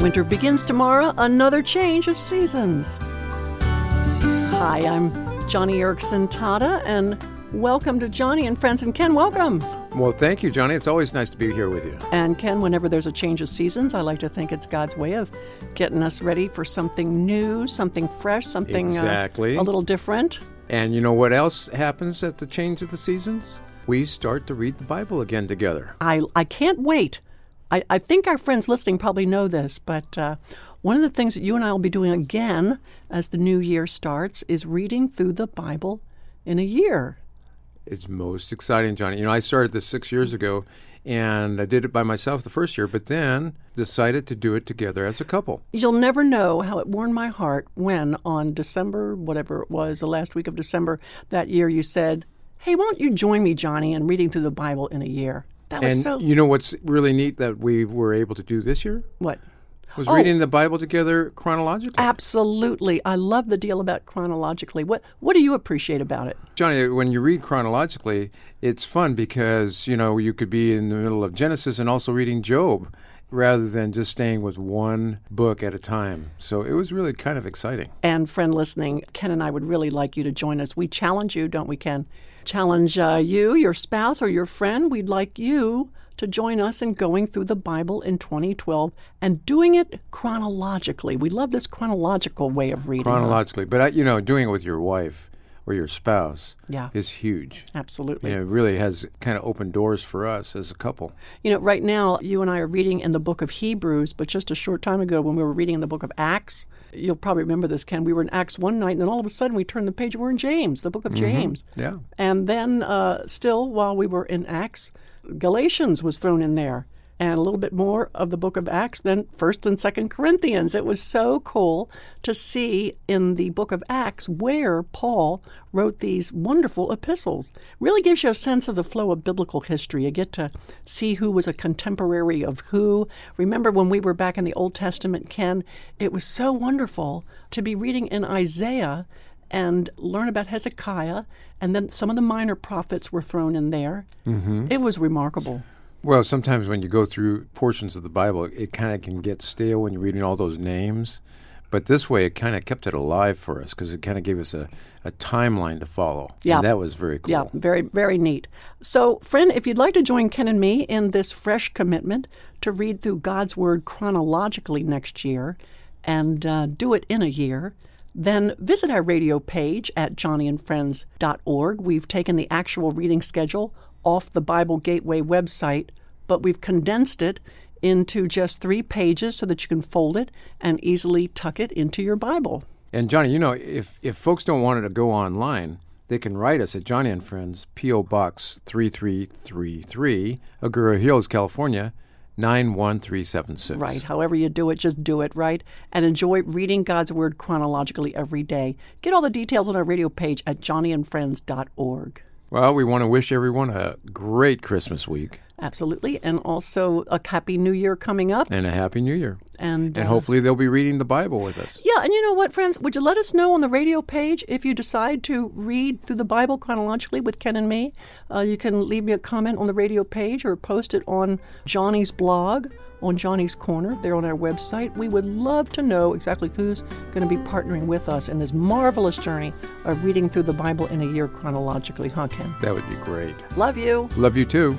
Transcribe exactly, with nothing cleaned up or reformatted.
Winter begins tomorrow, another change of seasons. Hi, I'm Joni Eareckson Tada, and welcome to Johnny and Friends. And Ken, welcome. Well, thank you, Johnny. It's always nice to be here with you. And Ken, whenever there's a change of seasons, I like to think it's God's way of getting us ready for something new, something fresh, something exactly. uh, a little different. And you know what else happens at the change of the seasons? We start to read the Bible again together. I, I can't wait. I, I think our friends listening probably know this, but uh, one of the things that you and I will be doing again as the new year starts is reading through the Bible in a year. It's most exciting, Johnny. You know, I started this six years ago, and I did it by myself the first year, but then decided to do it together as a couple. You'll never know how it warmed my heart when on December, whatever it was, the last week of December that year, you said, hey, won't you join me, Johnny, in reading through the Bible in a year? That was and so... you know what's really neat that we were able to do this year? What? Was oh, reading the Bible together chronologically. Absolutely. I love the deal about chronologically. What What do you appreciate about it? Johnny, when you read chronologically, it's fun because, you know, you could be in the middle of Genesis and also reading Job rather than just staying with one book at a time. So it was really kind of exciting. And friend listening, Ken and I would really like you to join us. We challenge you, don't we, Ken? Challenge uh, you, your spouse, or your friend. We'd like you to join us in going through the Bible in twenty twelve and doing it chronologically. We love this chronological way of reading. Chronologically. It. But, I, you know, doing it with your wife or your spouse yeah. is huge. Absolutely. You know, it really has kind of opened doors for us as a couple. You know, right now, you and I are reading in the book of Hebrews, but just a short time ago when we were reading in the book of Acts, you'll probably remember this, Ken, we were in Acts one night, and then all of a sudden we turned the page and we're in James, the book of mm-hmm. James. Yeah. And then uh, still, while we were in Acts, Galatians was thrown in there, and a little bit more of the book of Acts than First and Second Corinthians. It was so cool to see in the book of Acts where Paul wrote these wonderful epistles. Really gives you a sense of the flow of biblical history. You get to see who was a contemporary of who. Remember when we were back in the Old Testament, Ken, it was so wonderful to be reading in Isaiah and learn about Hezekiah, and then some of the minor prophets were thrown in there. Mm-hmm. It was remarkable. Well, sometimes when you go through portions of the Bible, it kind of can get stale when you're reading all those names. But this way, it kind of kept it alive for us because it kind of gave us a, a timeline to follow. Yeah. And that was very cool. Yeah, very, very neat. So, friend, if you'd like to join Ken and me in this fresh commitment to read through God's Word chronologically next year and uh, do it in a year, then visit our radio page at johnny and friends dot org. We've taken the actual reading schedule off the Bible Gateway website, but we've condensed it into just three pages so that you can fold it and easily tuck it into your Bible. And Johnny, you know, if, if folks don't want it to go online, they can write us at Johnny and Friends, P O. Box three three three three, Agoura Hills, California, nine one three seven six. Right. However you do it, just do it, right? And enjoy reading God's Word chronologically every day. Get all the details on our radio page at johnny and friends dot org. Well, we want to wish everyone a great Christmas week. Absolutely. And also a happy new year coming up. And a happy new year. And, uh, and hopefully they'll be reading the Bible with us. Yeah. And you know what, friends? Would you let us know on the radio page if you decide to read through the Bible chronologically with Ken and me? Uh, you can leave me a comment on the radio page or post it on Johnny's blog, on Johnny's Corner, there on our website. We would love to know exactly who's going to be partnering with us in this marvelous journey of reading through the Bible in a year chronologically, huh, Ken? That would be great. Love you. Love you too.